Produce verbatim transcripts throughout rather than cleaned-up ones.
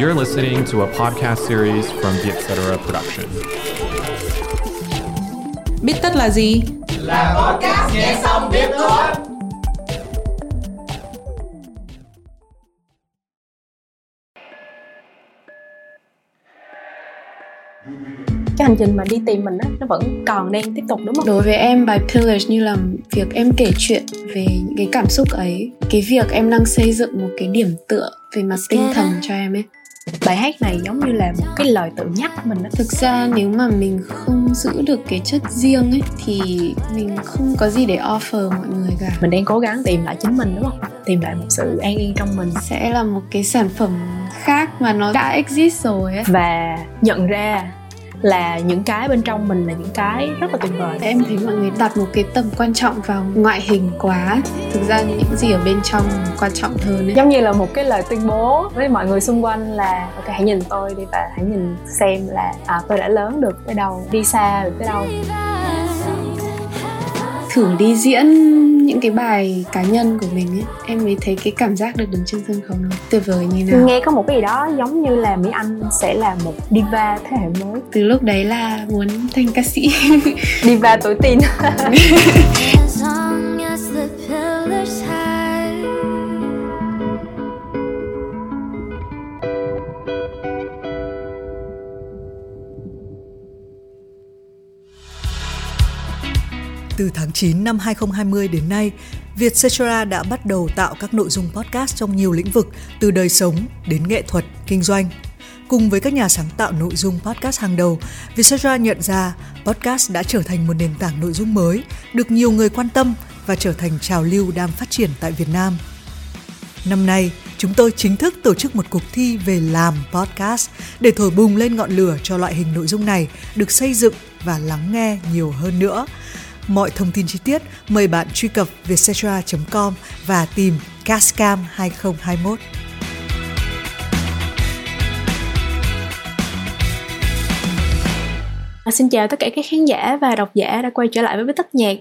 You're listening to a podcast series from the Etc. Production. Biết tất là gì? Là podcast nghe xong biết thôi. Cái hành trình mà đi tìm mình á, nó vẫn còn đang tiếp tục đúng không? Đối với em, bài Pillars như là việc em kể chuyện về những cái cảm xúc ấy. Cái việc em đang xây dựng một cái điểm tựa về mặt tinh thần cho em ấy. Bài hát này giống như là một cái lời tự nhắc mình đó. Thực ra nếu mà mình không giữ được cái chất riêng ấy thì mình không có gì để offer mọi người cả. Mình đang cố gắng tìm lại chính mình đúng không? Tìm lại một sự an yên trong mình. Sẽ là một cái sản phẩm khác mà nó đã exist rồi ấy. Và nhận ra là những cái bên trong mình là những cái rất là tuyệt vời. Em thấy mọi người đặt một cái tầm quan trọng vào ngoại hình quá. Thực ra những gì ở bên trong quan trọng hơn ấy. Giống như là một cái lời tuyên bố với mọi người xung quanh là ok, hãy nhìn tôi đi và hãy nhìn xem là à, tôi đã lớn được tới đâu, đi xa được tới đâu. Thử đi diễn những cái bài cá nhân của mình ấy, em mới thấy cái cảm giác được đứng trên sân khấu nó tuyệt vời như nào. Nghe có một cái gì đó giống như là Mỹ Anh sẽ là một diva thế hệ mới. Từ lúc đấy là muốn thành ca sĩ diva tối tin. Từ tháng chín năm hai không hai không đến nay, Vietcetera đã bắt đầu tạo các nội dung podcast trong nhiều lĩnh vực, từ đời sống đến nghệ thuật, kinh doanh. Cùng với các nhà sáng tạo nội dung podcast hàng đầu, Vietcetera nhận ra podcast đã trở thành một nền tảng nội dung mới, được nhiều người quan tâm và trở thành trào lưu đang phát triển tại Việt Nam. Năm nay, chúng tôi chính thức tổ chức một cuộc thi về làm podcast để thổi bùng lên ngọn lửa cho loại hình nội dung này được xây dựng và lắng nghe nhiều hơn nữa. Mọi thông tin chi tiết mời bạn truy cập vietcetera chấm com và tìm Cascam hai không hai mốt. Xin chào tất cả các khán giả và độc giả đã quay trở lại với Bít Tất Nhạc.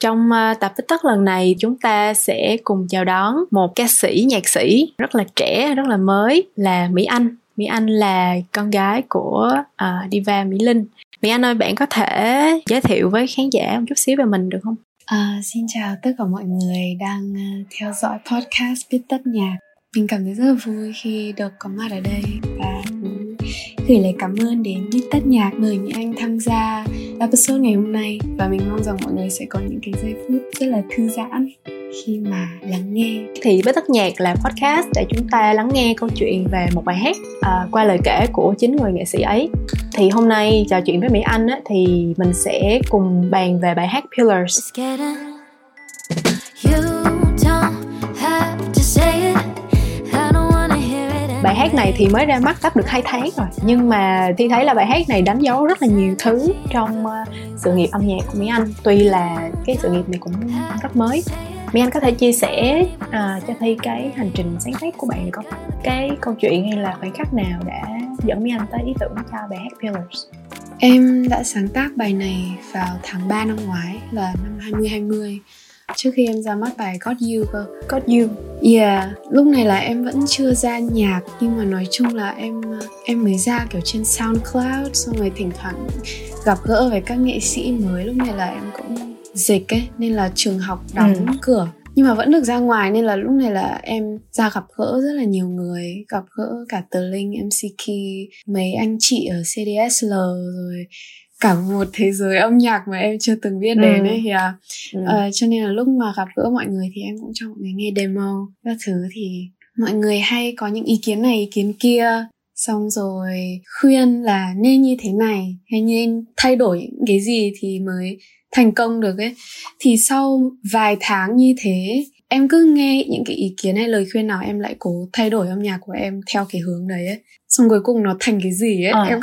Trong tập Bít Tất lần này, chúng ta sẽ cùng chào đón một ca sĩ, nhạc sĩ rất là trẻ, rất là mới là Mỹ Anh. Mỹ Anh là con gái của uh, diva Mỹ Linh. Mỹ Anh ơi, bạn có thể giới thiệu với khán giả một chút xíu về mình được không? À, xin chào tất cả mọi người đang theo dõi podcast Biết Tất Nhạc. Mình cảm thấy rất là vui khi được có mặt ở đây và gửi lời cảm ơn đến Biết Tất Nhạc mời Mỹ Anh tham gia episode ngày hôm nay. Và mình mong rằng mọi người sẽ có những cái giây phút rất là thư giãn khi mà lắng nghe. Thì Bít Tất Nhạc là podcast để chúng ta lắng nghe câu chuyện về một bài hát à, qua lời kể của chính người nghệ sĩ ấy. Thì hôm nay trò chuyện với Mỹ Anh á, thì mình sẽ cùng bàn về bài hát Pillars. Bài hát này thì mới ra mắt sắp được hai tháng rồi, nhưng mà Thi thấy là bài hát này đánh dấu rất là nhiều thứ trong sự nghiệp âm nhạc của Mỹ Anh. Tuy là cái sự nghiệp này cũng rất mới. Mỹ Anh có thể chia sẻ à, cho Thi cái hành trình sáng tác của bạn được không? Cái câu chuyện hay là khoảnh khắc nào đã dẫn Mỹ Anh tới ý tưởng cho bài hát Pillars? Em đã sáng tác bài này vào tháng ba năm ngoái là năm hai không hai không, trước khi em ra mắt bài Got You cơ. Got You. Yeah, lúc này là em vẫn chưa ra nhạc, nhưng mà nói chung là em em mới ra kiểu trên SoundCloud, xong rồi thỉnh thoảng gặp gỡ với các nghệ sĩ mới. Lúc này là em cũng dịch ấy, nên là trường học đóng ừ. cửa, nhưng mà vẫn được ra ngoài, nên là lúc này là em ra gặp gỡ rất là nhiều người, gặp gỡ cả Tờ Linh, em xê Key, mấy anh chị ở xê đê ét lờ, rồi cả một thế giới âm nhạc mà em chưa từng biết đến ấy. ừ. yeah. ừ. uh, Cho nên là lúc mà gặp gỡ mọi người thì em cũng cho mọi người nghe demo các thứ, thì mọi người hay có những ý kiến này ý kiến kia, xong rồi khuyên là nên như thế này hay nên thay đổi những cái gì thì mới thành công được ấy. Thì sau vài tháng như thế, em cứ nghe những cái ý kiến hay lời khuyên nào em lại cố thay đổi âm nhạc của em theo cái hướng đấy ấy. Xong cuối cùng nó thành cái gì ấy. À. Em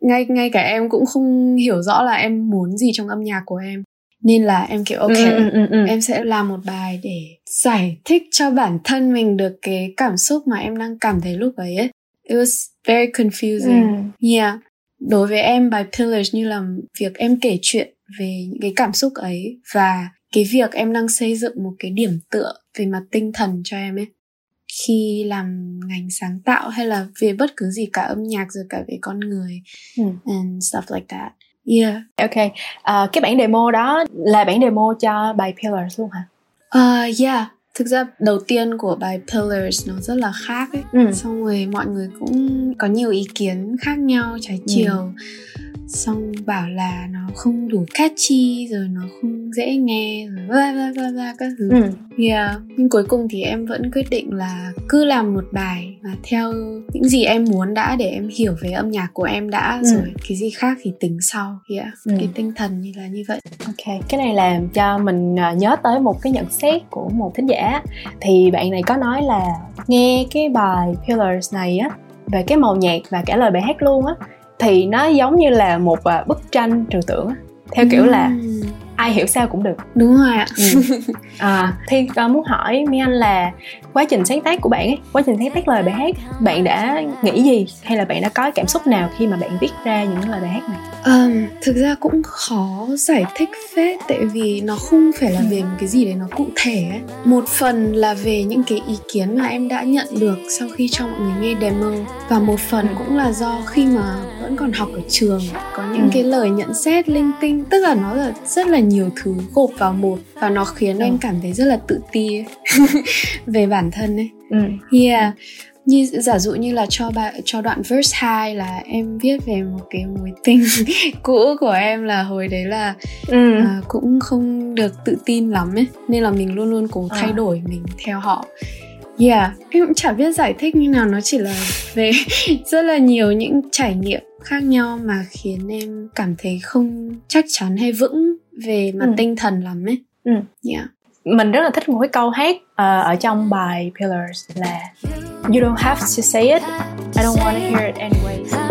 ngay ngay cả em cũng không hiểu rõ là em muốn gì trong âm nhạc của em. Nên là em kiểu ok, ừ, ừ, ừ. em sẽ làm một bài để giải thích cho bản thân mình được cái cảm xúc mà em đang cảm thấy lúc ấy ấy. It was very confusing. Ừ. Yeah. Đối với em, bài Pillars như là việc em kể chuyện về những cái cảm xúc ấy và cái việc em đang xây dựng một cái điểm tựa về mặt tinh thần cho em ấy. khi làm ngành sáng tạo hay là về bất cứ gì cả, âm nhạc rồi cả về con người hmm. and stuff like that. Yeah. Okay. Uh, cái bản demo đó là bản demo cho bài Pillars luôn hả? Uh, yeah. Thực ra đầu tiên của bài Pillars nó rất là khác ấy. Ừ. Xong rồi mọi người cũng có nhiều ý kiến khác nhau, trái chiều. Ừ. Xong bảo là nó không đủ catchy, rồi nó không dễ nghe, rồi bla bla bla bla các thứ. Ừ. Yeah. Nhưng cuối cùng thì em vẫn quyết định là cứ làm một bài mà theo những gì em muốn đã, để em hiểu về âm nhạc của em đã. Ừ. Rồi cái gì khác thì tính sau. Yeah. Ừ. Cái tinh thần như là như vậy. Ok. Cái này làm cho mình nhớ tới một cái nhận xét của một thính giả. Thì bạn này có nói là nghe cái bài Pillars này á, về cái màu nhạc và cả lời bài hát luôn á, thì nó giống như là một bức tranh trừu tượng á, theo kiểu là ai hiểu sao cũng được. Đúng rồi ạ. Ừ. à, Thì uh, muốn hỏi Mỹ Anh là quá trình sáng tác của bạn ấy, quá trình sáng tác lời bài hát, bạn đã nghĩ gì? Hay là bạn đã có cảm xúc nào khi mà bạn viết ra những lời bài hát này? Um, thực ra cũng khó giải thích phết, tại vì nó không phải là về một cái gì đấy nó cụ thể ấy. Một phần là về những cái ý kiến mà em đã nhận được sau khi cho mọi người nghe demo, và một phần ừ. cũng là do khi mà vẫn còn học ở trường, có những ừ. cái lời nhận xét linh tinh, tức là nó là rất là nhiều thứ gộp vào một, và nó khiến ừ. em cảm thấy rất là tự ti về bản thân ấy. Ừ. Yeah. Như giả dụ như là cho bà, cho đoạn verse hai là em viết về một cái mối tình cũ của em, là hồi đấy là ừ. à, cũng không được tự tin lắm ấy, nên là mình luôn luôn cố thay đổi à. mình theo họ. Yeah, em cũng chả biết giải thích như nào, nó chỉ là về rất là nhiều những trải nghiệm khác nhau mà khiến em cảm thấy không chắc chắn hay vững về mặt ừ. tinh thần lắm ấy. Ừ. Yeah. Mình rất là thích một cái câu hát uh, ở trong bài Pillars là You don't have to say it, I don't want to hear it anyways.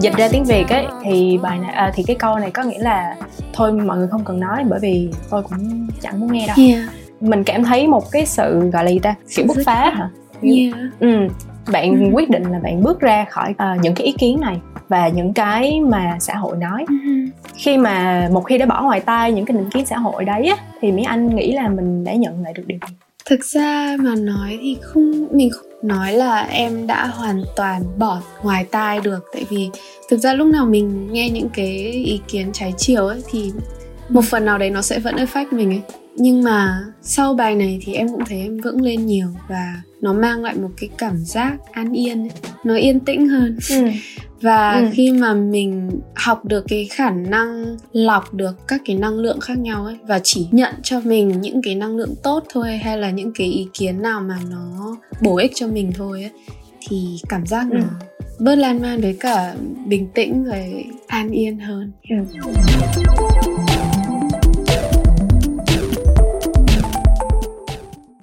Dịch ra tiếng Việt ấy thì bài này, à, thì cái câu này có nghĩa là thôi mọi người không cần nói, bởi vì tôi cũng chẳng muốn nghe đâu. Yeah. Mình cảm thấy một cái sự gọi là gì ta, sự bứt phá hả? Yeah. Ừ. Bạn ừ. quyết định là bạn bước ra khỏi uh, những cái ý kiến này và những cái mà xã hội nói. ừ. Khi mà một khi đã bỏ ngoài tai những cái định kiến xã hội đấy á, thì Mỹ Anh nghĩ là mình đã nhận lại được điều gì? Thực ra mà nói thì không, mình không nói là em đã hoàn toàn bỏ ngoài tai được, tại vì thực ra lúc nào mình nghe những cái ý kiến trái chiều ấy thì một phần nào đấy nó sẽ vẫn affect mình ấy. Nhưng mà sau bài này thì em cũng thấy em vững lên nhiều, và nó mang lại một cái cảm giác an yên ấy. Nó yên tĩnh hơn. ừ. Và ừ. khi mà mình học được cái khả năng lọc được các cái năng lượng khác nhau ấy, và chỉ nhận cho mình những cái năng lượng tốt thôi, hay là những cái ý kiến nào mà nó bổ ích cho mình thôi ấy, thì cảm giác ừ. nó bớt lan man, với cả bình tĩnh rồi an yên hơn. ừ.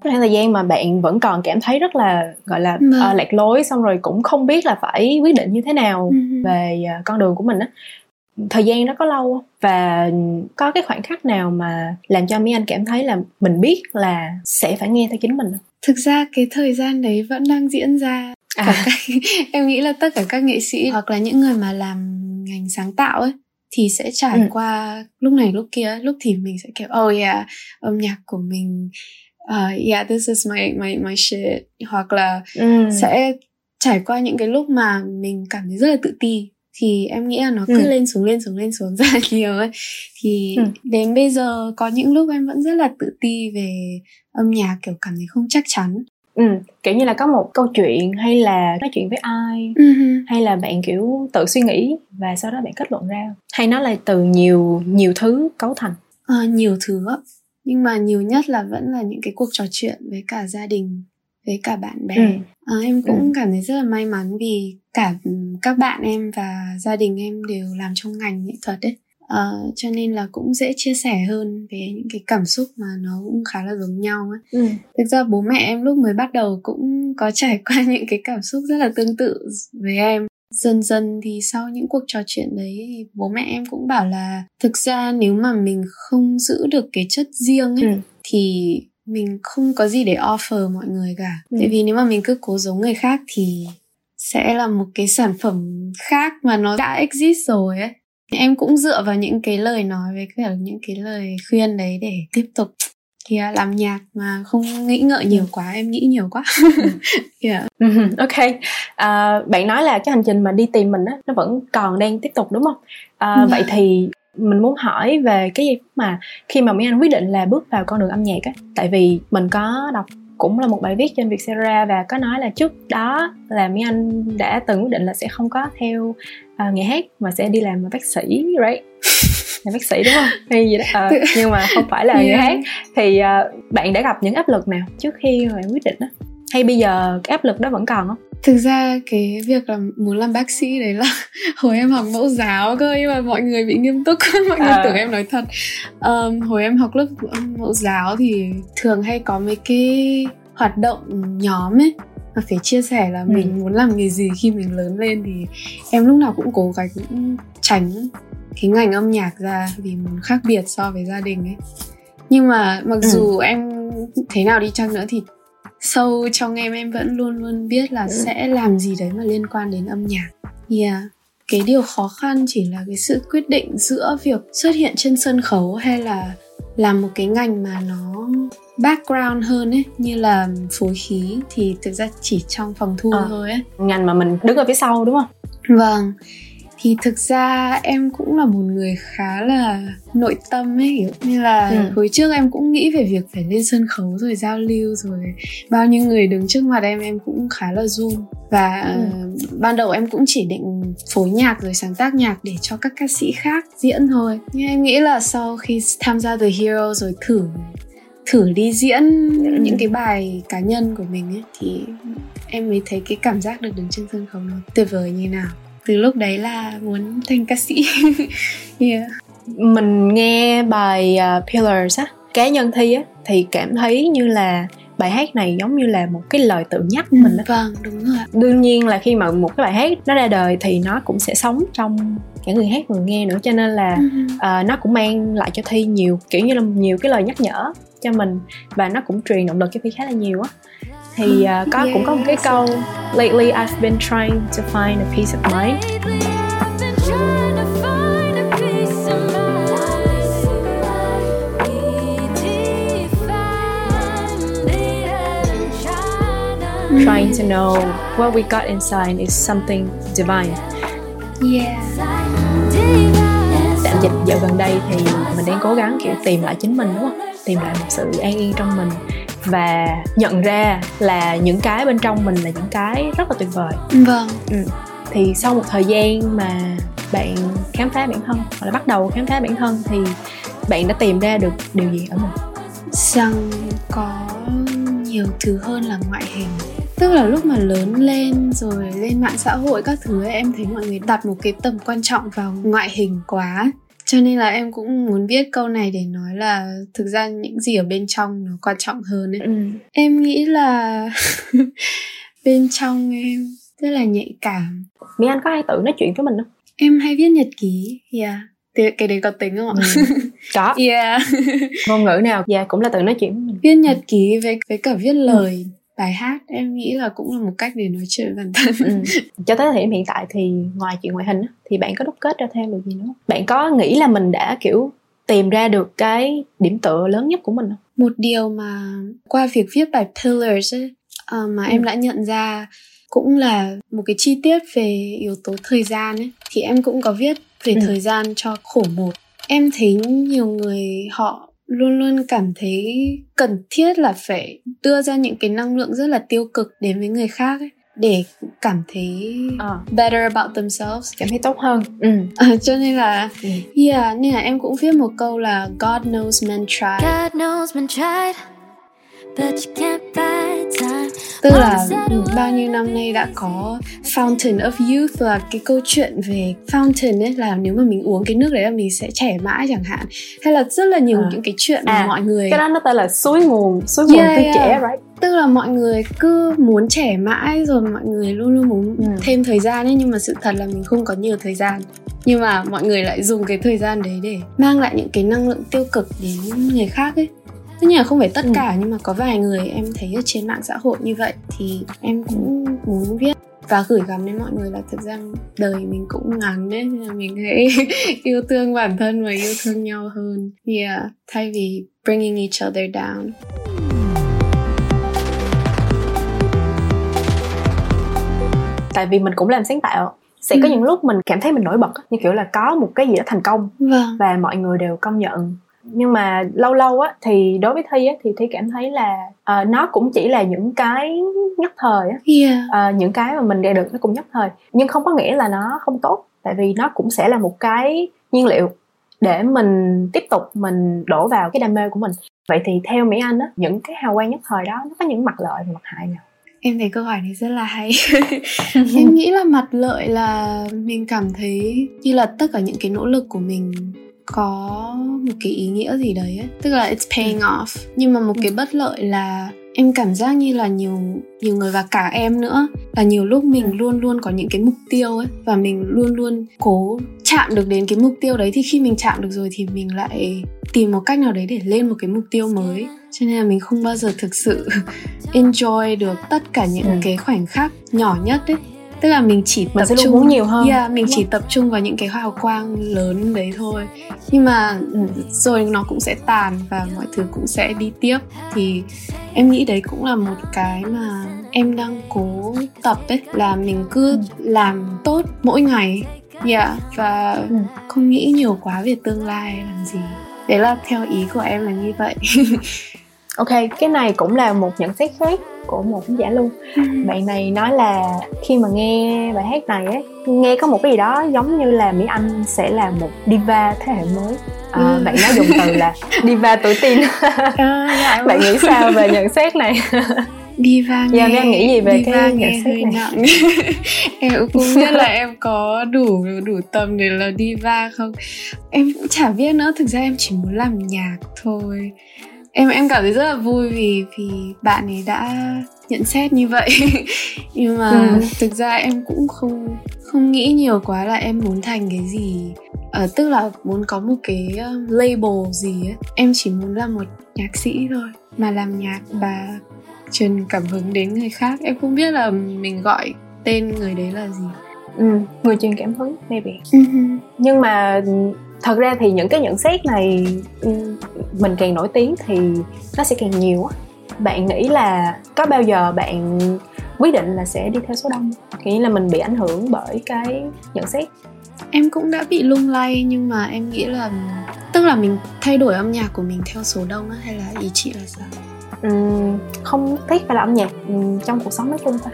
Trong thời gian mà bạn vẫn còn cảm thấy rất là gọi là uh, lạc lối, xong rồi cũng không biết là phải quyết định như thế nào về uh, con đường của mình á, thời gian đó có lâu không? Và có cái khoảnh khắc nào mà làm cho Mỹ Anh cảm thấy là mình biết là sẽ phải nghe theo chính mình không? Thực ra cái thời gian đấy vẫn đang diễn ra. à. các, Em nghĩ là tất cả các nghệ sĩ hoặc là những người mà làm ngành sáng tạo ấy thì sẽ trải ừ. qua lúc này lúc kia. Lúc thì mình sẽ kiểu oh yeah, âm nhạc của mình, Uh, yeah, this is my, my, my shit. Hoặc là mm. sẽ trải qua những cái lúc mà mình cảm thấy rất là tự ti. Thì em nghĩ là nó cứ mm. lên xuống, lên xuống, lên xuống rất là nhiều ấy. Thì mm. đến bây giờ có những lúc em vẫn rất là tự ti về âm nhạc, kiểu cảm thấy không chắc chắn. Ừ, kiểu như là có một câu chuyện hay là nói chuyện với ai, uh-huh. hay là bạn kiểu tự suy nghĩ và sau đó bạn kết luận ra, hay nó là từ nhiều, nhiều thứ cấu thành? Uh, nhiều thứ á. Nhưng mà nhiều nhất là vẫn là những cái cuộc trò chuyện với cả gia đình, với cả bạn bè. ừ. à, Em cũng ừ. cảm thấy rất là may mắn vì cả các bạn em và gia đình em đều làm trong ngành nghệ thuật ấy. à, Cho nên là cũng dễ chia sẻ hơn về những cái cảm xúc mà nó cũng khá là giống nhau ấy. ừ. Thực ra bố mẹ em lúc mới bắt đầu cũng có trải qua những cái cảm xúc rất là tương tự với em. Dần dần thì sau những cuộc trò chuyện đấy thì bố mẹ em cũng bảo là thực ra nếu mà mình không giữ được cái chất riêng ấy, ừ. thì mình không có gì để offer mọi người cả. ừ. Tại vì nếu mà mình cứ cố giống người khác thì sẽ là một cái sản phẩm khác mà nó đã exist rồi ấy. Em cũng dựa vào những cái lời nói với cả những cái lời khuyên đấy để tiếp tục Yeah, làm nhạc mà không nghĩ ngợi nhiều quá, em nghĩ nhiều quá. Yeah. Ok, à, bạn nói là cái hành trình mà đi tìm mình á, nó vẫn còn đang tiếp tục đúng không? À, yeah. Vậy thì mình muốn hỏi về cái gì mà khi mà Mỹ Anh quyết định là bước vào con đường âm nhạc á, tại vì mình có đọc cũng là một bài viết trên Vietcetera và có nói là trước đó là Mỹ Anh đã từng quyết định là sẽ không có theo uh, nghề hát mà sẽ đi làm bác sĩ, right? Là bác sĩ đúng không? Hay gì đó. À, nhưng mà không phải là người yeah. hát. Thì uh, bạn đã gặp những áp lực nào trước khi bạn quyết định đó? Hay bây giờ cái áp lực đó vẫn còn không? Thực ra cái việc là muốn làm bác sĩ đấy là hồi em học mẫu giáo cơ, nhưng mà mọi người bị nghiêm túc, mọi người à. tưởng em nói thật. Um, hồi em học lớp mẫu giáo thì thường hay có mấy cái hoạt động nhóm ấy, mà phải chia sẻ là ừ. mình muốn làm nghề gì khi mình lớn lên, thì em lúc nào cũng cố gắng cũng tránh cái ngành âm nhạc ra vì muốn khác biệt so với gia đình ấy. Nhưng mà mặc ừ. dù em thế nào đi chăng nữa thì sâu trong em em vẫn luôn luôn biết là ừ. sẽ làm gì đấy mà liên quan đến âm nhạc. Yeah. Cái điều khó khăn chỉ là cái sự quyết định giữa việc xuất hiện trên sân khấu hay là làm một cái ngành mà nó background hơn ấy, như là phối khí thì thực ra chỉ trong phòng thu à, thôi ấy. Ngành mà mình đứng ở phía sau đúng không? Vâng. Thì thực ra em cũng là một người khá là nội tâm ấy, kiểu như là ừ. hồi trước em cũng nghĩ về việc phải lên sân khấu rồi giao lưu rồi bao nhiêu người đứng trước mặt em, em cũng khá là run. Và ừ. uh, ban đầu em cũng chỉ định phối nhạc rồi sáng tác nhạc để cho các ca sĩ khác diễn thôi. Nhưng em nghĩ là sau khi tham gia The Hero rồi thử thử đi diễn ừ. những cái bài cá nhân của mình ấy, thì em mới thấy cái cảm giác được đứng trên sân khấu nó tuyệt vời như nào. Từ lúc đấy là muốn thành ca sĩ. Yeah. Mình nghe bài uh, Pillars á, cá nhân Thi á, thì cảm thấy như là bài hát này giống như là một cái lời tự nhắc ừ, mình đó. Vâng, đúng rồi. Đương nhiên là khi mà một cái bài hát nó ra đời thì nó cũng sẽ sống trong cả người hát người nghe nữa, cho nên là uh, nó cũng mang lại cho Thi nhiều, kiểu như là nhiều cái lời nhắc nhở cho mình, và nó cũng truyền động lực cho Thi khá là nhiều á. Thì uh, có, yeah, cũng có một cái câu Lately I've been trying to find a peace of mind. Mm. Trying to know what we got inside is something divine. Yeah. Tạm dịch dạo gần đây thì mình đang cố gắng kiểu tìm lại chính mình đúng không? Tìm lại một sự an yên trong mình và nhận ra là những cái bên trong mình là những cái rất là tuyệt vời. Vâng. Ừ. Thì sau một thời gian mà bạn khám phá bản thân, hoặc là bắt đầu khám phá bản thân, thì bạn đã tìm ra được điều gì ở mình? Rằng có nhiều thứ hơn là ngoại hình. Tức là lúc mà lớn lên rồi lên mạng xã hội các thứ, em thấy mọi người đặt một cái tầm quan trọng vào ngoại hình quá. Cho nên là em cũng muốn viết câu này để nói là thực ra những gì ở bên trong nó quan trọng hơn ấy. Ừ. Em nghĩ là bên trong em rất là nhạy cảm. Mỹ Anh có hay tự nói chuyện với mình không? Em hay viết nhật ký, yeah. Cái đấy có tính không ạ? Ừ. Có. Yeah. Ngôn ngữ nào? Dạ, yeah, cũng là tự nói chuyện với mình. Viết nhật ký với, với cả viết lời ừ. bài hát, em nghĩ là cũng là một cách để nói chuyện bản thân. Ừ. Cho tới thời điểm hiện tại thì ngoài chuyện ngoại hình thì bạn có đúc kết ra thêm được gì nữa? Bạn có nghĩ là mình đã kiểu tìm ra được cái điểm tựa lớn nhất của mình không? Một điều mà qua việc viết bài Pillars ấy, uh, mà ừ. em đã nhận ra cũng là một cái chi tiết về yếu tố thời gian ấy. Thì em cũng có viết về ừ. thời gian cho khổ một. Em thấy nhiều người họ luôn luôn cảm thấy cần thiết là phải đưa ra những cái năng lượng rất là tiêu cực đến với người khác ấy, để cảm thấy uh. better about themselves, cảm thấy tốt hơn. ừ. à, Cho nên là ừ. yeah, nên là em cũng viết một câu là God knows men tried, God knows men tried but you can't buy time. Tức là bao nhiêu năm nay đã có Fountain of Youth, là cái câu chuyện về fountain ấy, là nếu mà mình uống cái nước đấy là mình sẽ trẻ mãi chẳng hạn, hay là rất là nhiều à. những cái chuyện mà à, mọi người, cái đó nó tên là suối nguồn, suối nguồn yeah, tươi trẻ, right? Tức là mọi người cứ muốn trẻ mãi rồi mọi người luôn luôn muốn ừ. thêm thời gian ấy, nhưng mà sự thật là mình không có nhiều thời gian, nhưng mà mọi người lại dùng cái thời gian đấy để mang lại những cái năng lượng tiêu cực đến người khác ấy. Tất nhiên là không phải tất ừ. cả, nhưng mà có vài người em thấy ở trên mạng xã hội như vậy, thì em cũng muốn viết và gửi gắm đến mọi người là thật ra đời mình cũng ngắn đấy, nên là mình hãy yêu thương bản thân và yêu thương nhau hơn, yeah, thay vì bringing each other down. Tại vì mình cũng làm sáng tạo, sẽ ừ. có những lúc mình cảm thấy mình nổi bật, như kiểu là có một cái gì đó thành công, vâng. và mọi người đều công nhận. Nhưng mà lâu lâu á, thì đối với Thi á, thì Thi cảm thấy là uh, nó cũng chỉ là những cái nhất thời á, yeah. uh, những cái mà mình đạt được nó cũng nhất thời, nhưng không có nghĩa là nó không tốt. Tại vì nó cũng sẽ là một cái nhiên liệu để mình tiếp tục mình đổ vào cái đam mê của mình. Vậy thì theo Mỹ Anh á, những cái hào quang nhất thời đó nó có những mặt lợi và mặt hại nào? Em thấy câu hỏi này rất là hay. Em nghĩ là mặt lợi là mình cảm thấy như là tất cả những cái nỗ lực của mình có một cái ý nghĩa gì đấy ấy. Tức là it's paying off. Nhưng mà một cái bất lợi là em cảm giác như là nhiều nhiều người và cả em nữa, là nhiều lúc mình luôn luôn có những cái mục tiêu ấy, và mình luôn luôn cố chạm được đến cái mục tiêu đấy. Thì khi mình chạm được rồi thì mình lại tìm một cách nào đấy để lên một cái mục tiêu mới, cho nên là mình không bao giờ thực sự enjoy được tất cả những ừ. cái khoảnh khắc nhỏ nhất ấy. Tức là mình chỉ tập mình trung nhiều hơn. Yeah, mình chỉ tập trung vào những cái hào quang lớn đấy thôi. Nhưng mà ừ. rồi nó cũng sẽ tàn và mọi thứ cũng sẽ đi tiếp. Thì em nghĩ đấy cũng là một cái mà em đang cố tập ấy, là mình cứ ừ. làm tốt mỗi ngày. Yeah, và ừ. không nghĩ nhiều quá về tương lai làm gì. Đấy là theo ý của em là như vậy. Ok, cái này cũng là một nhận xét khác của một khán giả luôn. Bạn này nói là khi mà nghe bài hát này ấy, nghe có một cái gì đó giống như là Mỹ Anh sẽ là một diva thế hệ mới. À, ừ. Bạn nói dùng từ là diva tuổi teen. À, bạn nghĩ sao về nhận xét này? Diva nghe, yeah, em nghĩ gì về diva cái nhận xét này? Nặng. Em cũng biết là em có đủ đủ tầm để là diva không? Em cũng chả biết nữa. Thực ra em chỉ muốn làm nhạc thôi. Em em cảm thấy rất là vui vì vì bạn ấy đã nhận xét như vậy. Nhưng mà ừ. thực ra em cũng không không nghĩ nhiều quá là em muốn thành cái gì. Ờ, tức là muốn có một cái label gì ấy. Em chỉ muốn là một nhạc sĩ thôi, mà làm nhạc và truyền cảm hứng đến người khác. Em không biết là mình gọi tên người đấy là gì. Ừ, người truyền cảm hứng maybe. Uh-huh. Nhưng mà thật ra thì những cái nhận xét này, mình càng nổi tiếng thì nó sẽ càng nhiều á. Bạn nghĩ là có bao giờ bạn quyết định là sẽ đi theo số đông, nghĩa là mình bị ảnh hưởng bởi cái nhận xét? Em cũng đã bị lung lay, nhưng mà em nghĩ là tức là mình thay đổi âm nhạc của mình theo số đông á, hay là ý chị là sao? Uhm, không thích phải là âm nhạc trong cuộc sống nói chung thôi.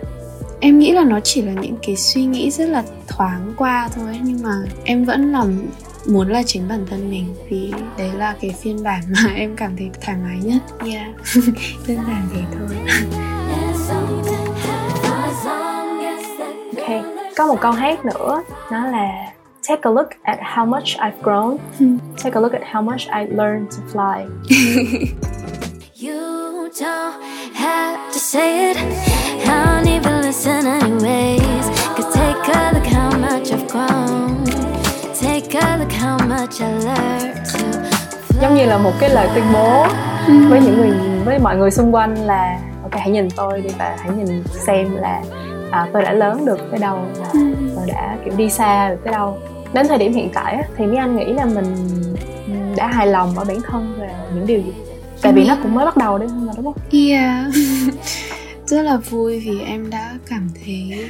Em nghĩ là nó chỉ là những cái suy nghĩ rất là thoáng qua thôi ấy, nhưng mà em vẫn làm muốn là chính bản thân mình, vì đấy là cái phiên bản mà em cảm thấy thoải mái nhất. Yeah, đơn giản thế thôi. Ok, có một câu hát nữa, nó là Take a look at how much I've grown. Take a look at how much I learned to fly. You don't have to say it. I don't even listen anyways. Cause take a look how much I've grown. Giống như là một cái lời tuyên bố với những người, với mọi người xung quanh là ok, hãy nhìn tôi đi và hãy nhìn xem là à, tôi đã lớn được tới đâu, và tôi đã kiểu đi xa được tới đâu. Đến thời điểm hiện tại thì mấy anh nghĩ là mình đã hài lòng ở bản thân về những điều gì? Tại vì nó cũng mới bắt đầu đấy mà, đúng không? Yeah. Rất là vui vì em đã cảm thấy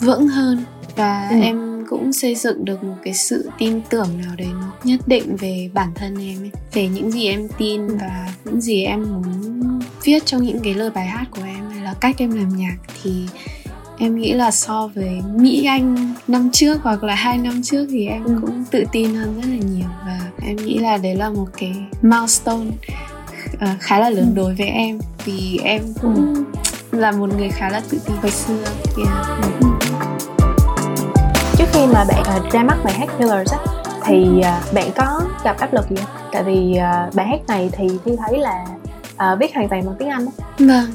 vững hơn và ừ. em cũng xây dựng được một cái sự tin tưởng nào đấy nó nhất định về bản thân em ấy, về những gì em tin và những gì em muốn viết trong những cái lời bài hát của em hay là cách em làm nhạc. Thì em nghĩ là so với Mỹ Anh năm trước hoặc là hai năm trước thì em ừ. cũng tự tin hơn rất là nhiều, và em nghĩ là đấy là một cái milestone khá là lớn đối với em, vì em cũng là một người khá là tự tin hồi xưa. yeah. ừ. Trước khi mà bạn uh, ra mắt bài hát Killers á, thì uh, bạn có gặp áp lực gì không? Tại vì uh, bài hát này thì Thi thấy là uh, viết hoàn toàn bằng tiếng Anh á. Vâng.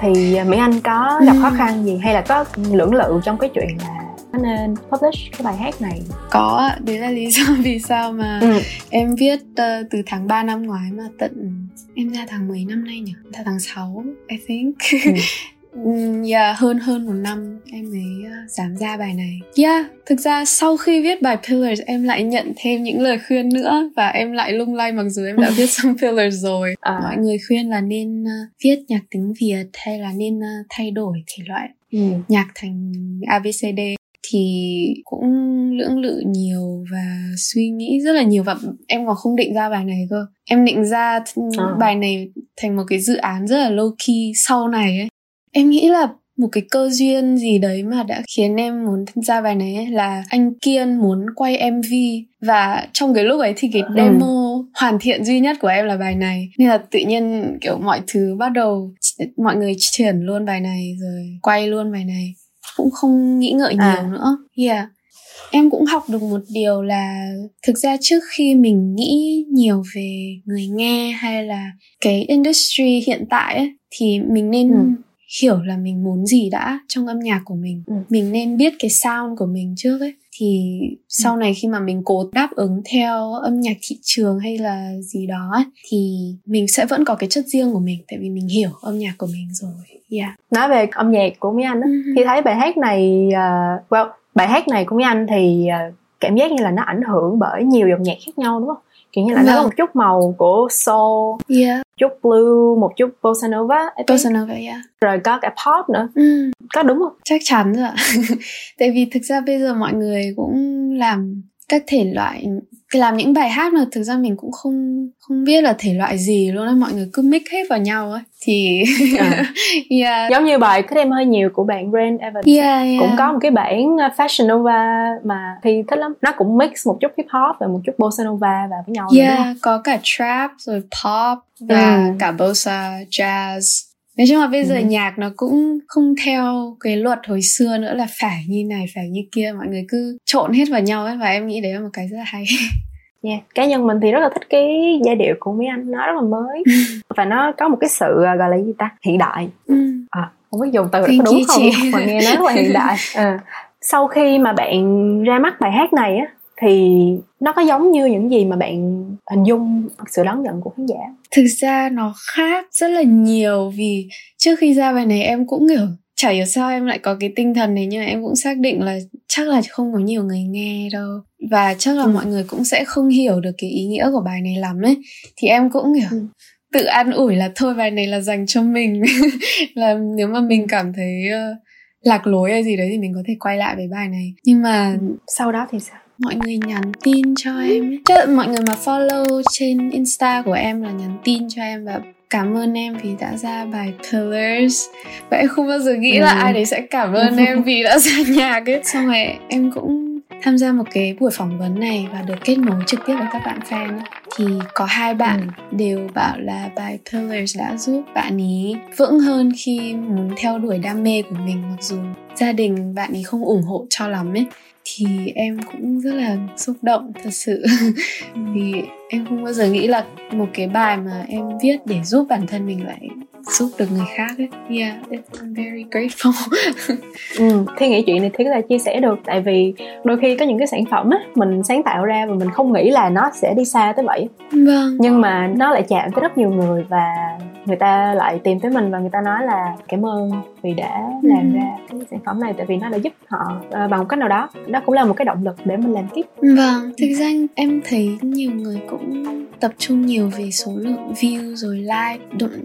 Thì uh, Mỹ Anh có gặp khó khăn gì hay là có lưỡng lự trong cái chuyện là nên publish cái bài hát này? Có, đấy là lý do vì sao mà ừ. em viết uh, từ tháng ba năm ngoái mà tận em ra tháng mấy năm nay nhỉ? Tháng sáu, I think. Ừ. Yeah, hơn hơn một năm em mới dám ra bài này. Yeah, thực ra sau khi viết bài Pillars em lại nhận thêm những lời khuyên nữa và em lại lung lay mặc dù em đã viết xong Pillars rồi. À. Mọi người khuyên là nên viết nhạc tiếng Việt hay là nên thay đổi thể loại ừ. nhạc thành a bê xê đê. Thì cũng lưỡng lự nhiều và suy nghĩ rất là nhiều và em còn không định ra bài này cơ. Em định ra th- à. bài này thành một cái dự án rất là low key sau này ấy. Em nghĩ là một cái cơ duyên gì đấy mà đã khiến em muốn ra bài này ấy, là anh Kiên muốn quay em vê và trong cái lúc ấy thì cái demo ừ. hoàn thiện duy nhất của em là bài này. Nên là tự nhiên kiểu mọi thứ bắt đầu, mọi người chuyển luôn bài này rồi quay luôn bài này. Cũng không nghĩ ngợi nhiều à. nữa. Yeah. Em cũng học được một điều là thực ra trước khi mình nghĩ nhiều về người nghe hay là cái industry hiện tại ấy, thì mình nên... Ừ. hiểu là mình muốn gì đã trong âm nhạc của mình. ừ. Mình nên biết cái sound của mình trước ấy. Thì sau này khi mà mình cố đáp ứng theo âm nhạc thị trường hay là gì đó ấy, thì mình sẽ vẫn có cái chất riêng của mình, tại vì mình hiểu âm nhạc của mình rồi. yeah. Nói về âm nhạc của Mỹ Anh ấy, uh-huh. thì thấy bài hát này uh, well, bài hát này của Mỹ Anh thì uh, cảm giác như là nó ảnh hưởng bởi nhiều dòng nhạc khác nhau đúng không? Kiểu như là nó có một chút màu của soul, yeah. chút blue, một chút bossa nova, bossa nova, yeah. rồi có cả pop nữa. Ừ. Có đúng không? Chắc chắn rồi. Tại vì thực ra bây giờ mọi người cũng làm các thể loại, làm những bài hát mà thực ra mình cũng không không biết là thể loại gì luôn á, mọi người cứ mix hết vào nhau ấy. Thì à. yeah. giống như bài cái em hơi nhiều của bạn Brand Evans, yeah, yeah. cũng có một cái bản Fashion Nova mà thì thích lắm, nó cũng mix một chút hip hop và một chút bossa nova vào với nhau. Yeah, đúng không? Có cả trap rồi pop và ừ. cả bossa, jazz. Nói chung là bây giờ ừ. nhạc nó cũng không theo cái luật hồi xưa nữa là phải như này, phải như kia. Mọi người cứ trộn hết vào nhau ấy và em nghĩ đấy là một cái rất là hay. Yeah. Cá nhân mình thì rất là thích cái giai điệu của Mỹ Anh, nó rất là mới. Và nó có một cái sự gọi là gì ta? Hiện đại. Ừ. À, không biết dùng từ đó có đúng không mà nghe nói là hiện đại. À. Sau khi mà bạn ra mắt bài hát này á, thì nó có giống như những gì mà bạn hình dung sự đón nhận của khán giả? Thực ra nó khác rất là nhiều, vì trước khi ra bài này em cũng kiểu chả hiểu sao em lại có cái tinh thần này, nhưng mà em cũng xác định là chắc là không có nhiều người nghe đâu và chắc là ừ. mọi người cũng sẽ không hiểu được cái ý nghĩa của bài này lắm ấy. Thì em cũng kiểu ừ. tự an ủi là thôi bài này là dành cho mình. Là nếu mà mình cảm thấy lạc lối hay gì đấy thì mình có thể quay lại với bài này. Nhưng mà ừ. sau đó thì sao? Mọi người nhắn tin cho em ấy. Chứ mọi người mà follow trên Insta của em là nhắn tin cho em và cảm ơn em vì đã ra bài Pillars. Và em không bao giờ nghĩ ừ. là ai đấy sẽ cảm ơn em vì đã ra nhạc ấy. Xong rồi em cũng tham gia một cái buổi phỏng vấn này và được kết nối trực tiếp với các bạn fan ấy. Thì có hai bạn ừ. đều bảo là bài Pillars đã giúp bạn ý vững hơn khi muốn theo đuổi đam mê của mình, mặc dù gia đình bạn ý không ủng hộ cho lắm ấy. Thì em cũng rất là xúc động thật sự. Vì em không bao giờ nghĩ là một cái bài mà em viết để giúp bản thân mình lại giúp được người khác ấy. Yeah, I'm very grateful. ừ, Thế nghĩ chuyện này thì có thể chia sẻ được. Tại vì đôi khi có những cái sản phẩm á, mình sáng tạo ra và mình không nghĩ là nó sẽ đi xa tới vậy. Vâng. Nhưng mà nó lại chạm tới rất nhiều người và người ta lại tìm tới mình và người ta nói là cảm ơn vì đã làm ừ. ra cái sản phẩm này, tại vì nó đã giúp họ uh, bằng một cách nào đó. Đó cũng là một cái động lực để mình làm tiếp. Vâng, thực ra em thấy nhiều người cũng tập trung nhiều về số lượng view rồi like,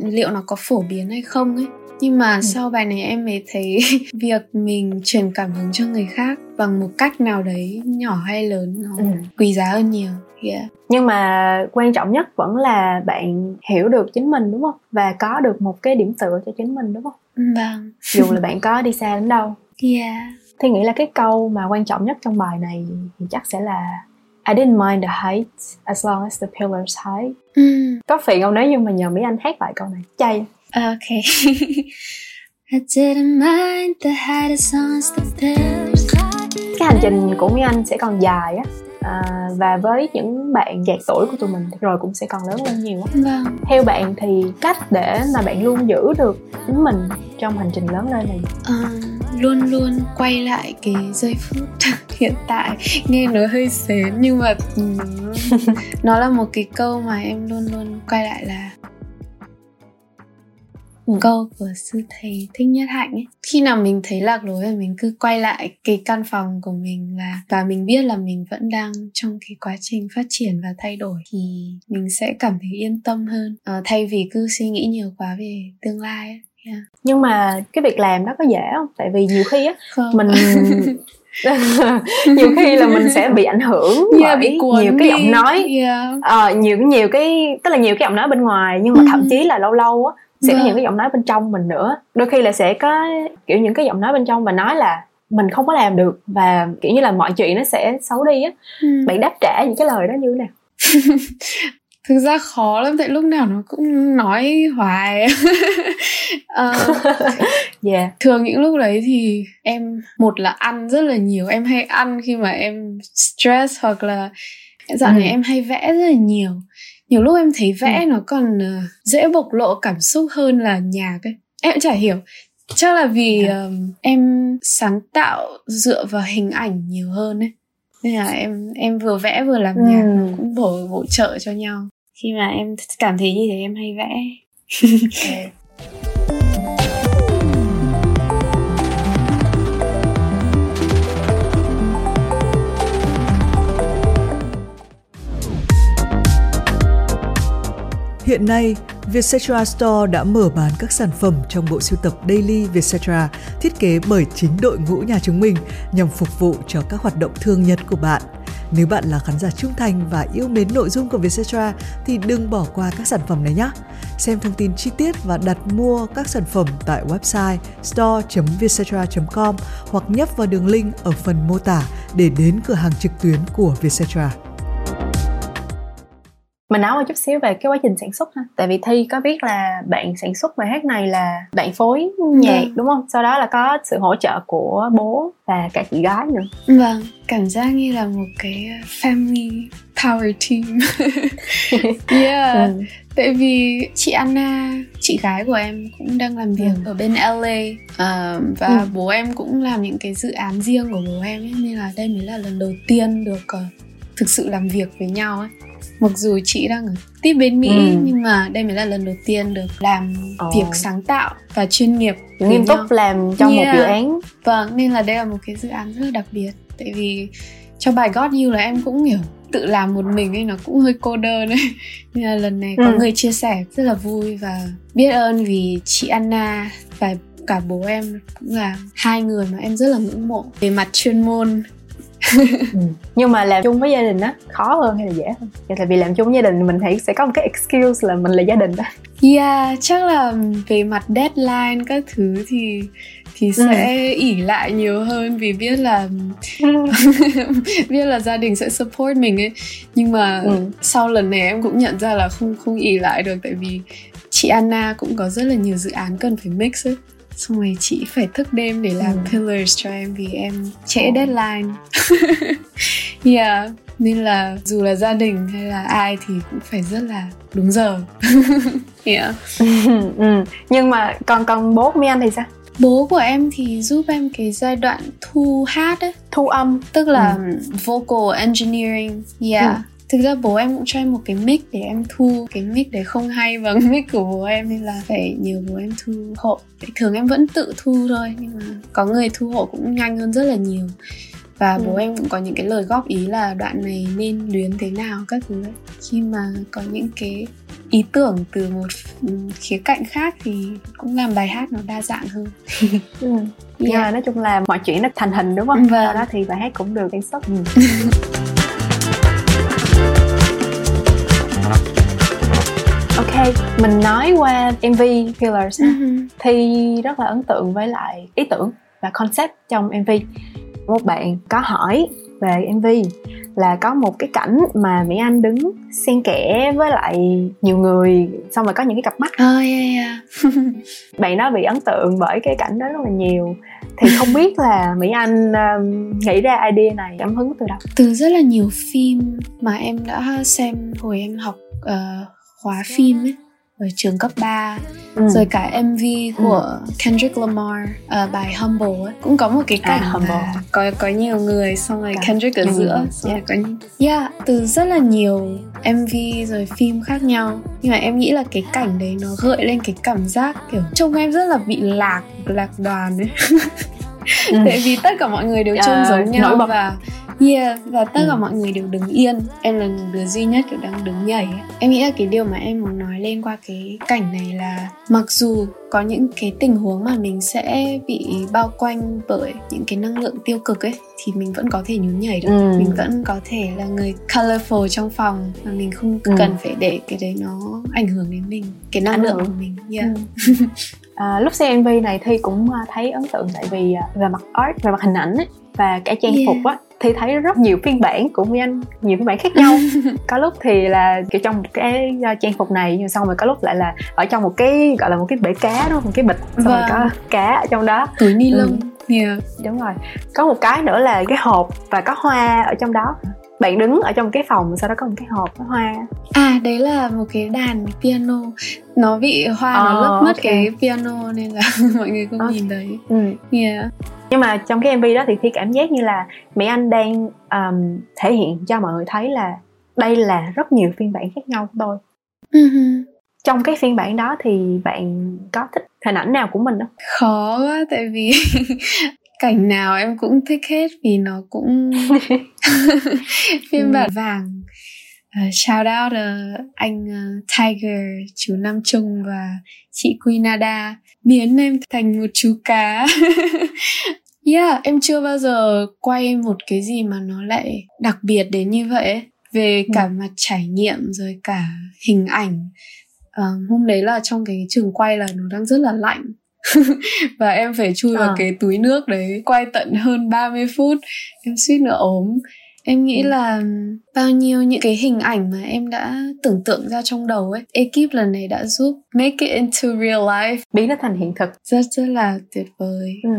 liệu nó có phổ biến hay không ấy. Nhưng mà ừ. sau bài này em mới thấy việc mình truyền cảm hứng cho người khác bằng một cách nào đấy nhỏ hay lớn nó ừ. quý giá hơn nhiều. Yeah. Nhưng mà quan trọng nhất vẫn là bạn hiểu được chính mình đúng không? Và có được một cái điểm tựa cho chính mình đúng không? Vâng. Dù là bạn có đi xa đến đâu. Yeah. Thì nghĩ là cái câu mà quan trọng nhất trong bài này thì chắc sẽ là I didn't mind the height as long as the pillars hide. Mm. Có phiền không nếu như mà nhờ Mỹ Anh hát lại câu này? Chay. Okay. I didn't mind the height as long as the pillars hide. Cái hành trình của Mỹ Anh sẽ còn dài á. À, và với những bạn trạc tuổi của tụi mình rồi cũng sẽ còn lớn lên nhiều. Vâng. Theo bạn thì cách để mà bạn luôn giữ được chính mình trong hành trình lớn lên này? À, luôn luôn quay lại cái giây phút hiện tại. Nghe nó hơi xến nhưng mà nó là một cái câu mà em luôn luôn quay lại là một câu của sư thầy Thích Nhất Hạnh ấy. Khi nào mình thấy lạc lối thì mình cứ quay lại cái căn phòng của mình là, và mình biết là mình vẫn đang trong cái quá trình phát triển và thay đổi, thì mình sẽ cảm thấy yên tâm hơn, à, thay vì cứ suy nghĩ nhiều quá về tương lai ấy. Yeah. Nhưng mà cái việc làm đó có dễ không? Tại vì nhiều khi á mình nhiều khi là mình sẽ bị ảnh hưởng yeah, bởi nhiều cái giọng nói yeah. à, nhiều nhiều cái tức là nhiều cái giọng nói bên ngoài, nhưng mà mm. thậm chí là lâu lâu á sẽ yeah. có những cái giọng nói bên trong mình nữa. Đôi khi là sẽ có kiểu những cái giọng nói bên trong mà nói là mình không có làm được, và kiểu như là mọi chuyện nó sẽ xấu đi á. mm. Bạn đáp trả những cái lời đó như thế nào? Thực ra khó lắm, tại lúc nào nó cũng nói hoài. uh, yeah. Thường những lúc đấy thì em, một là ăn rất là nhiều. Em hay ăn khi mà em stress, hoặc là dạo này ừ. em hay vẽ rất là nhiều. Nhiều lúc em thấy vẽ ừ. nó còn uh, dễ bộc lộ cảm xúc hơn là nhạc ấy. Em chả hiểu, chắc là vì um, em sáng tạo dựa vào hình ảnh nhiều hơn ấy, nên là em em vừa vẽ vừa làm ừ. nhạc, nó cũng bổ bổ trợ cho nhau. Khi mà em cảm thấy như thế em hay vẽ. Hiện nay, Vietcetera Store đã mở bán các sản phẩm trong bộ sưu tập Daily Vietcetera thiết kế bởi chính đội ngũ nhà chúng mình nhằm phục vụ cho các hoạt động thường nhật của bạn. Nếu bạn là khán giả trung thành và yêu mến nội dung của Vietcetera thì đừng bỏ qua các sản phẩm này nhé. Xem thông tin chi tiết và đặt mua các sản phẩm tại website store chấm vietcetera chấm com hoặc nhấp vào đường link ở phần mô tả để đến cửa hàng trực tuyến của Vietcetera. Mình nói một chút xíu về cái quá trình sản xuất ha. Tại vì Thi có biết là bạn sản xuất bài hát này là bạn phối nhạc vâng. đúng không? Sau đó là có sự hỗ trợ của bố và cả chị gái nữa. Vâng, cảm giác như là một cái family power team. Yeah, ừ. Tại vì chị Anna, chị gái của em cũng đang làm việc ừ. ở bên L A, uh, và ừ. bố em cũng làm những cái dự án riêng của bố em ấy, nên là đây mới là lần đầu tiên được uh, thực sự làm việc với nhau ấy. Mặc dù chị đang ở tiếp bên Mỹ ừ. nhưng mà đây mới là lần đầu tiên được làm Ồ. việc sáng tạo và chuyên nghiệp, nghiêm túc làm trong yeah. một dự án. Vâng, nên là đây là một cái dự án rất đặc biệt. Tại vì trong bài God You là em cũng hiểu tự làm một mình ấy, nó cũng hơi cô đơn ấy. Nhưng là lần này có ừ. người chia sẻ rất là vui, và biết ơn vì chị Anna và cả bố em cũng là hai người mà em rất là ngưỡng mộ về mặt chuyên môn. ừ. Nhưng mà làm chung với gia đình á khó hơn hay là dễ hơn? Tại vì làm chung với gia đình mình thấy sẽ có một cái excuse là mình là gia đình đó. Yeah, chắc là về mặt deadline các thứ thì thì ừ. sẽ ỷ lại nhiều hơn, vì biết là ừ. biết là gia đình sẽ support mình ấy. Nhưng mà ừ. sau lần này em cũng nhận ra là không không ỷ lại được, tại vì chị Anna cũng có rất là nhiều dự án cần phải mix ấy. Xong rồi chị phải thức đêm để làm ừ. pillars cho em vì em trễ oh. deadline. Yeah, nên là dù là gia đình hay là ai thì cũng phải rất là đúng giờ. Yeah. ừ. Nhưng mà còn còn bố của em thì sao? Bố của em thì giúp em cái giai đoạn thu hát ấy, thu âm, tức là ừ. vocal engineering. Yeah. Ừ. Thực ra bố em cũng cho em một cái mic để em thu. Cái mic đấy không hay bằng mic của bố em, nên là phải nhờ bố em thu hộ. Thường em vẫn tự thu thôi, nhưng mà có người thu hộ cũng nhanh hơn rất là nhiều. Và ừ. bố em cũng có những cái lời góp ý là đoạn này nên luyến thế nào các thứ ấy. Khi mà có những cái ý tưởng từ một khía cạnh khác thì cũng làm bài hát nó đa dạng hơn. ừ. yeah. Yeah, nói chung là mọi chuyện nó thành hình đúng không? Vâng. Sau đó thì bài hát cũng được sản xuất. Ok, mình nói qua em vê Pillars uh-huh. thì rất là ấn tượng với lại ý tưởng và concept trong em vê. Một bạn có hỏi về em vê là có một cái cảnh mà Mỹ Anh đứng xen kẽ với lại nhiều người, xong rồi có những cái cặp mắt. Oh, yeah, yeah. Bạn đó bị ấn tượng bởi cái cảnh đó rất là nhiều. Thì không biết là Mỹ Anh um, nghĩ ra idea này cảm hứng từ đâu? Từ rất là nhiều phim mà em đã xem hồi em học uh, khóa phim ấy, ở trường cấp ba. Ừ. Rồi cả em vê của ừ. Kendrick Lamar, uh, bài Humble ấy, cũng có một cái cảnh à, mà có, có nhiều người xong rồi cả Kendrick ở giữa. Yeah. Có... yeah, từ rất là nhiều em vê rồi phim khác nhau. Nhưng mà em nghĩ là cái cảnh đấy nó gợi lên cái cảm giác kiểu trông em rất là bị lạc, lạc đoàn ấy. ừ. Tại vì tất cả mọi người đều trông uh, giống nhau và... Yeah, và tất cả ừ. mọi người đều đứng yên. Em là đứa duy nhất kiểu đang đứng nhảy. Em nghĩ là cái điều mà em muốn nói lên qua cái cảnh này là mặc dù có những cái tình huống mà mình sẽ bị bao quanh bởi những cái năng lượng tiêu cực ấy, thì mình vẫn có thể nhún nhảy được. ừ. Mình vẫn có thể là người colorful trong phòng mà mình không ừ. cần phải để cái đấy nó ảnh hưởng đến mình, cái năng lượng của mình. yeah. ừ. À, lúc xem em vê này thì cũng thấy ấn tượng tại vì về mặt art, về mặt hình ảnh ấy, và cả trang yeah. phục á, thì thấy rất nhiều phiên bản của Mỹ Anh, nhiều phiên bản khác nhau. Có lúc thì là kiểu trong một cái trang phục này, nhưng xong rồi có lúc lại là ở trong một cái gọi là một cái bể cá, đúng không? Một cái bịch, xong vâng. rồi có cá ở trong đó, túi ni lông. ừ. yeah. Đúng rồi. Có một cái nữa là cái hộp và có hoa ở trong đó. Bạn đứng ở trong cái phòng, sau đó có một cái hộp có hoa. À, đấy là một cái đàn piano. Nó bị hoa, oh, nó lấp mất okay. cái piano nên là mọi người không okay. nhìn thấy. ừ. yeah. Nhưng mà trong cái em vê đó thì Thi cảm giác như là Mỹ Anh đang um, thể hiện cho mọi người thấy là đây là rất nhiều phiên bản khác nhau của tôi. uh-huh. Trong cái phiên bản đó thì bạn có thích hình ảnh nào của mình không? Khó quá, tại vì cảnh nào em cũng thích hết vì nó cũng phiên bản vàng. Uh, shout out uh, anh uh, Tiger, chú Nam Trung và chị Quinada biến em thành một chú cá. Yeah, em chưa bao giờ quay một cái gì mà nó lại đặc biệt đến như vậy ấy. Về cả mặt trải nghiệm rồi cả hình ảnh. uh, Hôm đấy là trong cái trường quay là nó đang rất là lạnh. Và em phải chui à. vào cái túi nước đấy, quay tận hơn ba mươi phút. Em suýt nữa ốm. Em nghĩ là bao nhiêu những cái hình ảnh mà em đã tưởng tượng ra trong đầu ấy, ekip lần này đã giúp make it into real life, biến nó thành hiện thực. Rất rất là tuyệt vời. ừ.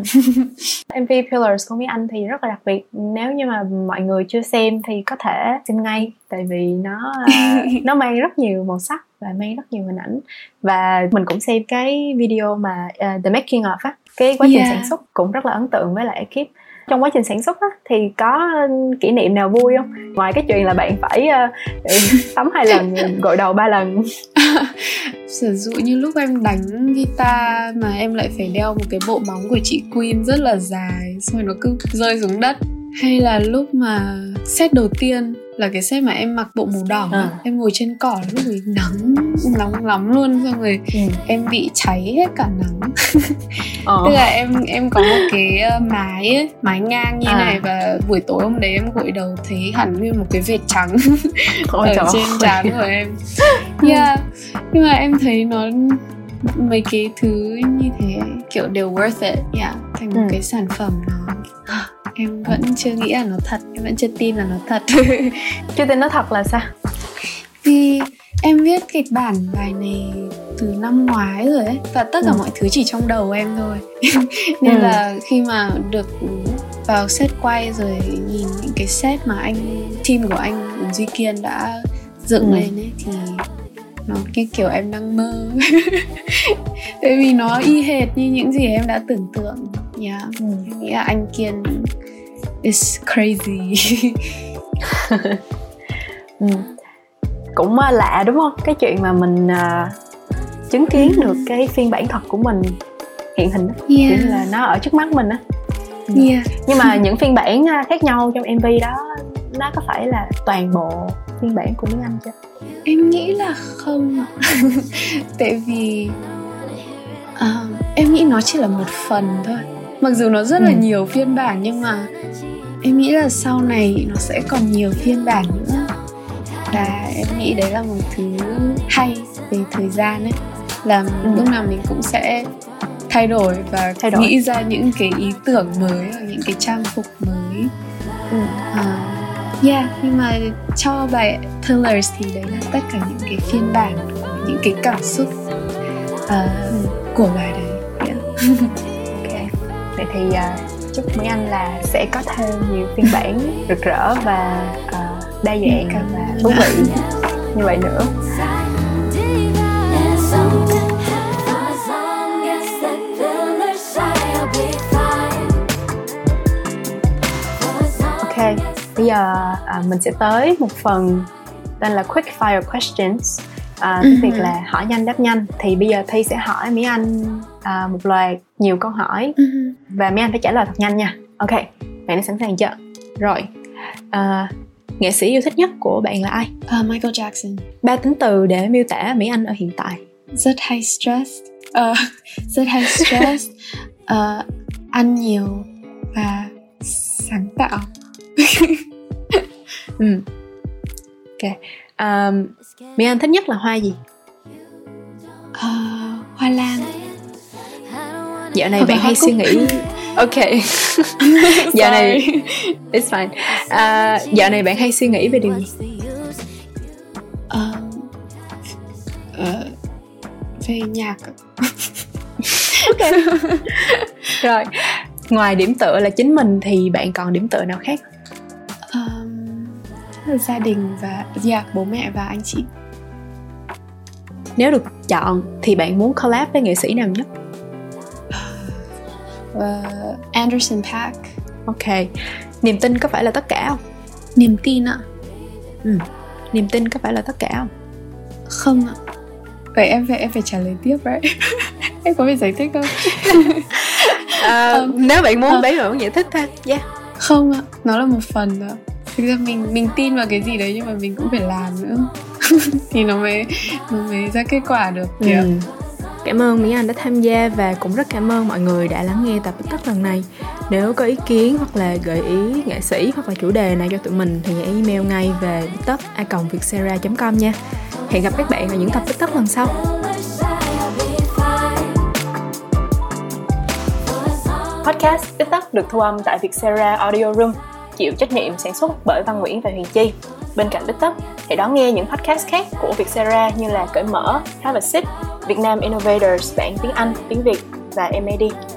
em vê Pillars của Mỹ Anh thì rất là đặc biệt. Nếu như mà mọi người chưa xem thì có thể xem ngay. Tại vì nó nó mang rất nhiều màu sắc và mang rất nhiều hình ảnh. Và mình cũng xem cái video mà uh, The Making Of á. Cái quá trình yeah. sản xuất cũng rất là ấn tượng với lại ekip. Trong quá trình sản xuất á, thì có kỷ niệm nào vui không? Ngoài cái chuyện là bạn phải uh, tắm hai lần, gội đầu ba lần. Sử dụ như lúc em đánh guitar mà em lại phải đeo một cái bộ móng của chị Queen rất là dài, xong rồi nó cứ rơi xuống đất. Hay là lúc mà set đầu tiên là cái set mà em mặc bộ màu đỏ, à. em ngồi trên cỏ lúc ấy nắng nóng lắm luôn, xong rồi ừ. em bị cháy hết cả nắng. ờ. Tức là em em có một cái mái ấy, mái ngang như à. này, và buổi tối hôm đấy em gội đầu thấy hẳn nguyên một cái vệt trắng Ôi ở trên trán của em. Yeah, nhưng mà em thấy nó mấy cái thứ như thế kiểu đều worth it, yeah, thành một ừ. cái sản phẩm nó. Em vẫn chưa nghĩ là nó thật, em vẫn chưa tin là nó thật. Chưa tin nó thật là sao? Vì em viết kịch bản bài này từ năm ngoái rồi ấy, và tất cả ừ. mọi thứ chỉ trong đầu em thôi. Nên ừ. là khi mà được vào set quay rồi nhìn những cái set mà anh, team của anh Duy Kiên đã dựng ừ. lên ấy, thì nó cái kiểu em đang mơ. Tại vì nó y hệt như những gì em đã tưởng tượng. Yeah, ừ. em nghĩ là anh Kiên is crazy. ừ. Cũng lạ đúng không? Cái chuyện mà mình uh, chứng kiến ừ. được cái phiên bản thật của mình hiện hình đó. Yeah. Kiểu như là nó ở trước mắt mình á. Ừ. Yeah. Nhưng mà những phiên bản khác nhau trong em vê đó, nó có phải là toàn bộ phiên bản của Mỹ Anh chưa? Em nghĩ là không. Tại vì uh, em nghĩ nó chỉ là một phần thôi. Mặc dù nó rất là ừ. nhiều phiên bản, nhưng mà em nghĩ là sau này nó sẽ còn nhiều phiên bản nữa. Và em nghĩ đấy là một thứ hay về thời gian ấy. Là ừ. lúc nào mình cũng sẽ thay đổi và thay đổi. Nghĩ ra những cái ý tưởng mới, những cái trang phục mới. ừ. uh, Yeah, nhưng mà cho bài Pillars thì đấy là tất cả những cái phiên bản, những cái cảm xúc uh, ừ. của bài đấy. Okay. Vậy thì uh, chúc Mỹ Anh là sẽ có thêm nhiều phiên bản rực rỡ và uh, đa dạng và thú vị như vậy nữa. bây giờ à, mình sẽ tới một phần tên là Quick Fire Questions, à, cái uh-huh. việc là hỏi nhanh đáp nhanh. Thì bây giờ Thi sẽ hỏi Mỹ Anh à, một loạt nhiều câu hỏi uh-huh. và Mỹ Anh phải trả lời thật nhanh nha. Ok, bạn đã sẵn sàng chưa? Rồi, à, nghệ sĩ yêu thích nhất của bạn là ai? Uh, Michael Jackson. Ba tính từ để miêu tả Mỹ Anh ở hiện tại. Rất hay stress, uh, rất hay stress, uh, ăn nhiều và sáng tạo. Ừ. Ok. Um, Mỹ Anh thích nhất là hoa gì? Uh, hoa lan. Dạo này Ở bạn hay cúc. Suy nghĩ. Ok. Dạo này it's fine. Uh, dạo này bạn hay suy nghĩ về điều gì? Uh, uh, về nhạc. Ok. Rồi. Ngoài điểm tựa là chính mình thì bạn còn điểm tựa nào khác? Um, gia đình và yeah, bố mẹ và anh chị. Nếu được chọn thì bạn muốn collab với nghệ sĩ nào nhất? Uh, Anderson .Paak. Ok. Niềm tin có phải là tất cả không? Niềm tin ạ. Ừ. Niềm tin có phải là tất cả không? Không ạ. Vậy em phải, em phải trả lời tiếp đấy. Em có biết giải thích không? Uh, um, nếu bạn muốn uh, bấy bạn giải thích thôi. Yeah. Không ạ, nó là một phần đó. Thực ra mình mình tin vào cái gì đấy nhưng mà mình cũng phải làm nữa. Thì nó mới nó mới ra kết quả được. Ừ. Yeah. Cảm ơn Mỹ Anh đã tham gia và cũng rất cảm ơn mọi người đã lắng nghe tập podcast lần này. Nếu có ý kiến hoặc là gợi ý nghệ sĩ hoặc là chủ đề nào cho tụi mình thì hãy email ngay về podcast a còng vietcetera chấm com nha. Hẹn gặp các bạn ở những tập podcast lần sau. Podcast Tích Tắc được thu âm tại Vietcetera Audio Room, chịu trách nhiệm sản xuất bởi Văn Nguyễn và Huyền Chi. Bên cạnh Tích Tắc, hãy đón nghe những podcast khác của Vietcetera như là Cởi Mở, Have a Sip, Vietnam Innovators, Bản tiếng Anh, tiếng Việt và em a đê.